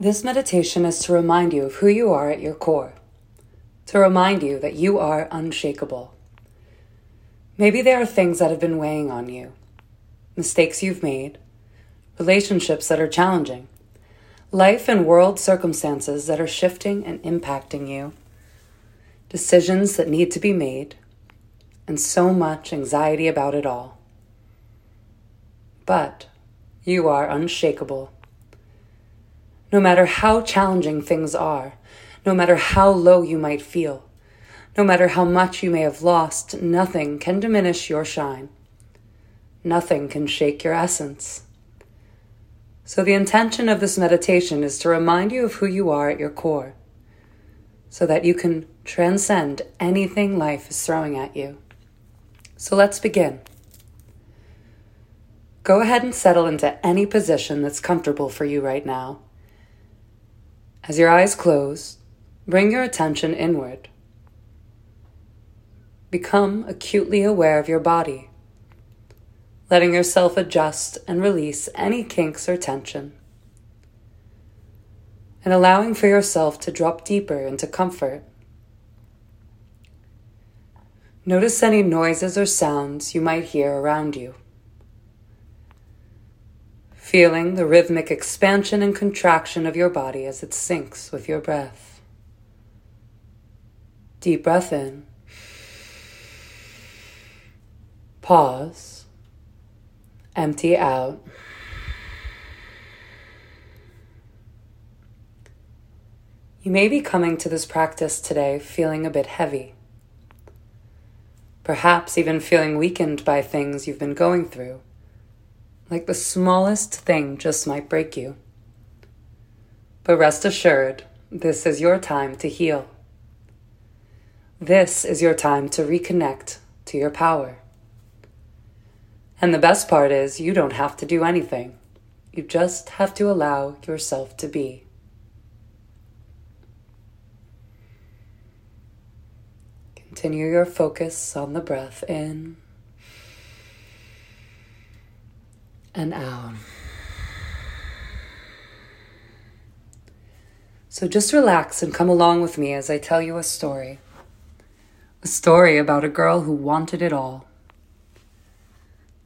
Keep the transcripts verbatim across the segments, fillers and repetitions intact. This meditation is to remind you of who you are at your core, to remind you that you are unshakable. Maybe there are things that have been weighing on you, mistakes you've made, relationships that are challenging, life and world circumstances that are shifting and impacting you, decisions that need to be made, and so much anxiety about it all. But you are unshakable. No matter how challenging things are, no matter how low you might feel, no matter how much you may have lost, nothing can diminish your shine. Nothing can shake your essence. So the intention of this meditation is to remind you of who you are at your core, so that you can transcend anything life is throwing at you. So let's begin. Go ahead and settle into any position that's comfortable for you right now. As your eyes close, bring your attention inward. Become acutely aware of your body, letting yourself adjust and release any kinks or tension, and allowing for yourself to drop deeper into comfort. Notice any noises or sounds you might hear around you, feeling the rhythmic expansion and contraction of your body as it syncs with your breath. Deep breath in. Pause. Empty out. You may be coming to this practice today feeling a bit heavy, perhaps even feeling weakened by things you've been going through. Like the smallest thing just might break you. But rest assured, this is your time to heal. This is your time to reconnect to your power. And the best part is, you don't have to do anything. You just have to allow yourself to be. Continue your focus on the breath in and out. So just relax and come along with me as I tell you a story. A story about a girl who wanted it all.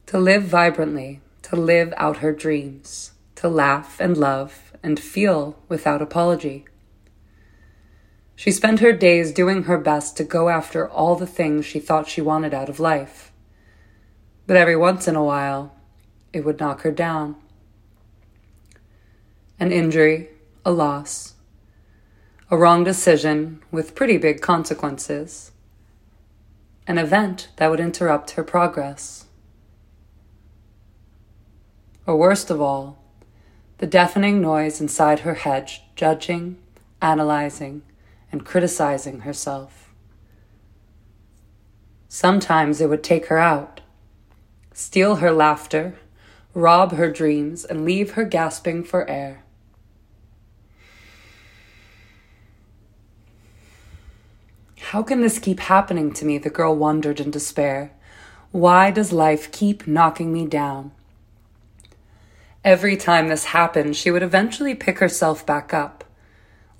To live vibrantly, to live out her dreams, to laugh and love and feel without apology. She spent her days doing her best to go after all the things she thought she wanted out of life. But every once in a while, it would knock her down. An injury, a loss, a wrong decision with pretty big consequences, an event that would interrupt her progress. Or worst of all, the deafening noise inside her head, judging, analyzing, and criticizing herself. Sometimes it would take her out, steal her laughter, rob her dreams, and leave her gasping for air. How can this keep happening to me? The girl wondered in despair. Why does life keep knocking me down? Every time this happened, she would eventually pick herself back up,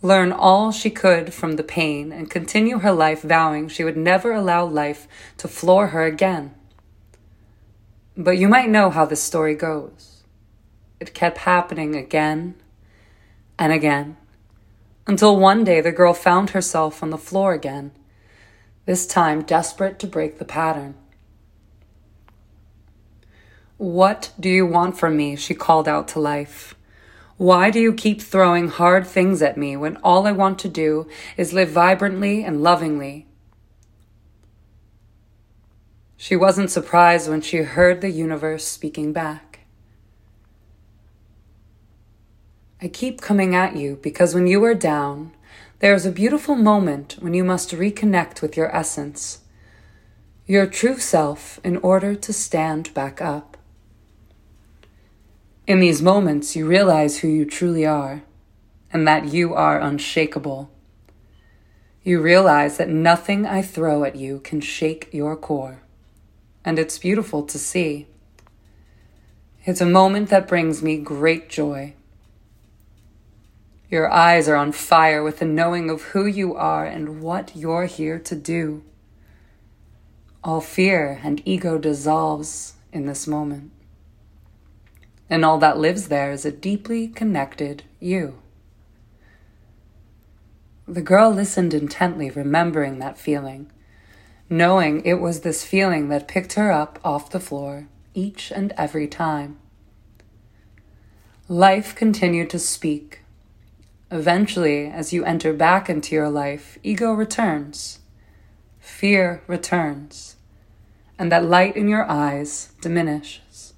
learn all she could from the pain, and continue her life vowing she would never allow life to floor her again. But you might know how this story goes. It kept happening again and again, until one day the girl found herself on the floor again, this time desperate to break the pattern. "What do you want from me?" she called out to life. "Why do you keep throwing hard things at me when all I want to do is live vibrantly and lovingly?" She wasn't surprised when she heard the universe speaking back. "I keep coming at you because when you are down, there is a beautiful moment when you must reconnect with your essence, your true self, in order to stand back up. In these moments, you realize who you truly are and that you are unshakable. You realize that nothing I throw at you can shake your core. And it's beautiful to see. It's a moment that brings me great joy. Your eyes are on fire with the knowing of who you are and what you're here to do. All fear and ego dissolves in this moment. And all that lives there is a deeply connected you. The girl listened intently, remembering that feeling, knowing it was this feeling that picked her up off the floor each and every time. Life continued to speak. Eventually, as you enter back into your life, ego returns, fear returns, and that light in your eyes diminishes.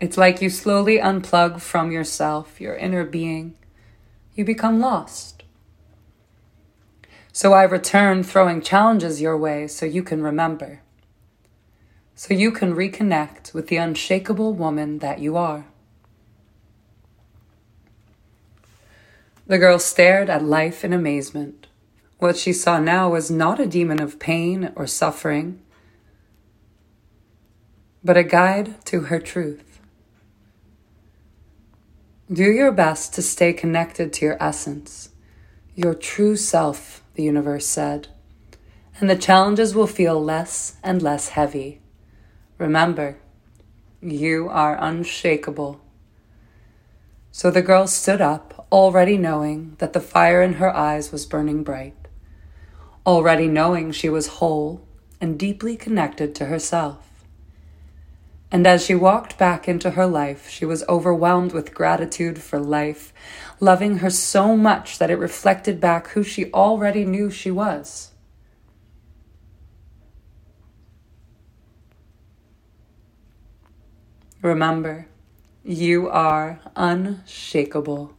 It's like you slowly unplug from yourself, your inner being. You become lost. So I return throwing challenges your way so you can remember. So you can reconnect with the unshakable woman that you are. The girl stared at life in amazement. What she saw now was not a demon of pain or suffering, but a guide to her truth. Do your best to stay connected to your essence, your true self, the universe said, and the challenges will feel less and less heavy. Remember, you are unshakable. So the girl stood up, already knowing that the fire in her eyes was burning bright, already knowing she was whole and deeply connected to herself. And as she walked back into her life, she was overwhelmed with gratitude for life, loving her so much that it reflected back who she already knew she was. Remember, you are unshakable.